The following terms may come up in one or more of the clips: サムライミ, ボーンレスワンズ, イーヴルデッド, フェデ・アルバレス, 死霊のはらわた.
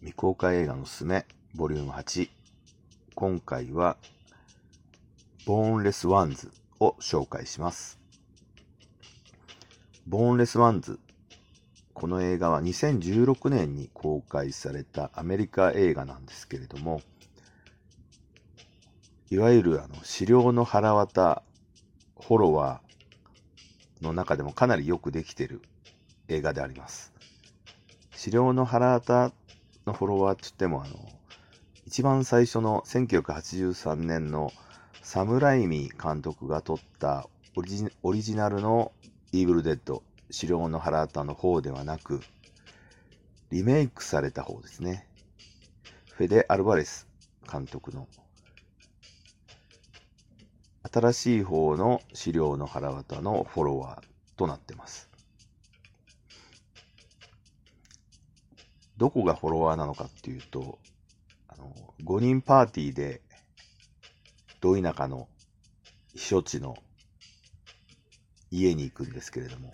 未公開映画のすすめボリューム8、今回はボーンレスワンズを紹介します。ボーンレスワンズ、この映画は2016年に公開されたアメリカ映画なんですけれども、いわゆる死霊のはらわたホロワーの中でもかなりよくできている映画であります。死霊のはらわたのフォロワーって言っても一番最初の1983年のサムライミ監督が撮ったオリジナルのイーヴルデッド、死霊のはらわたの方ではなくリメイクされた方ですね。フェデ・アルバレス監督の新しい方の死霊のはらわたのフォロワーとなってます。どこがフォロワーなのかっていうと、5人パーティーでど田舎の避暑地の家に行くんですけれども、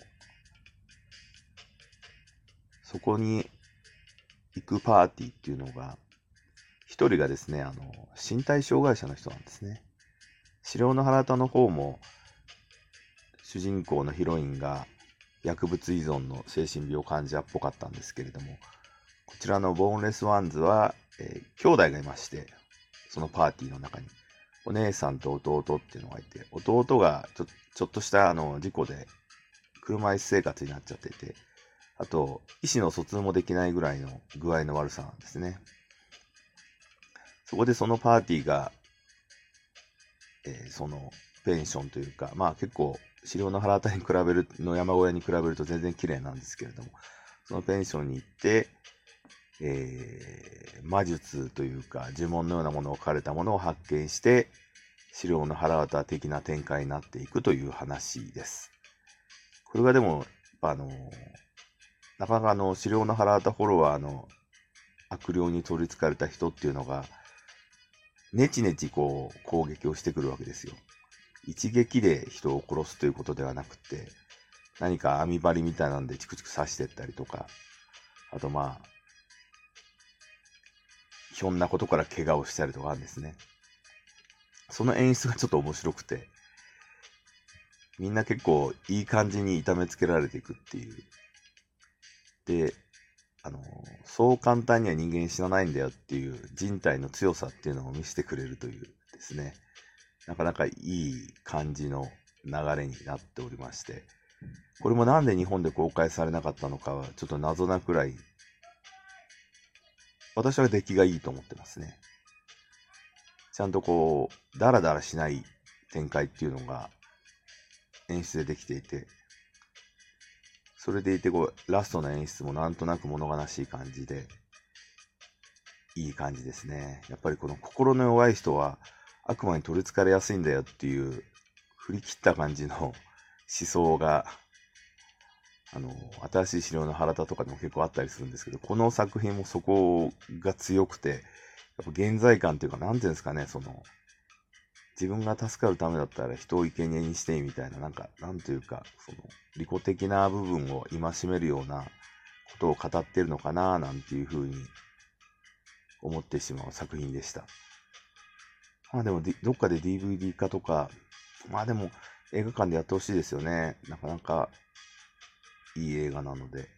そこに行くパーティーっていうのが、一人がですね、身体障害者の人なんですね。死霊のはらわたの方も主人公のヒロインが薬物依存の精神病患者っぽかったんですけれども、こちらのボーンレスワンズは、兄弟がいまして、そのパーティーの中にお姉さんと弟っていうのがいて、弟がちょっとした事故で車椅子生活になっちゃっていて、あと意思の疎通もできないぐらいの具合の悪さなんですね。そこでそのパーティーが、そのペンションというか、まあ結構死霊のはらわたに比べるの山小屋に比べると全然綺麗なんですけれども、そのペンションに行って魔術というか呪文のようなものを書かれたものを発見して死霊のはらわた的な展開になっていくという話です。これがでもなかなか死霊のはらわたフォロワーの悪霊に取りつかれた人っていうのがネチネチこう攻撃をしてくるわけですよ。一撃で人を殺すということではなくて、何か網針みたいなんでチクチク刺してったりとか、あとまあひょんなことから怪我をしたりとかあるんですね。その演出がちょっと面白くて、みんな結構いい感じに痛めつけられていくっていう。で、そう簡単には人間死なないんだよっていう人体の強さっていうのを見せてくれるというですね、なかなかいい感じの流れになっておりまして、これもなんで日本で公開されなかったのかはちょっと謎なくらい、私は出来がいいと思ってますね。ちゃんとこうダラダラしない展開っていうのが演出でできていて、それでいてこうラストの演出もなんとなく物悲しい感じでいい感じですね。やっぱりこの心の弱い人は悪魔に取りつかれやすいんだよっていう振り切った感じの思想が新しい死霊のはらわたとかでも結構あったりするんですけど、この作品もそこが強くて、やっぱ現在感というか、なんていうんですかね、自分が助かるためだったら人を生贄にしていいみたいな、なんというか、利己的な部分を戒めるようなことを語っているのかな、なんていうふうに思ってしまう作品でした。まあでも、どっかで DVD 化とか、まあでも映画館でやってほしいですよね。なかなかいい映画なので、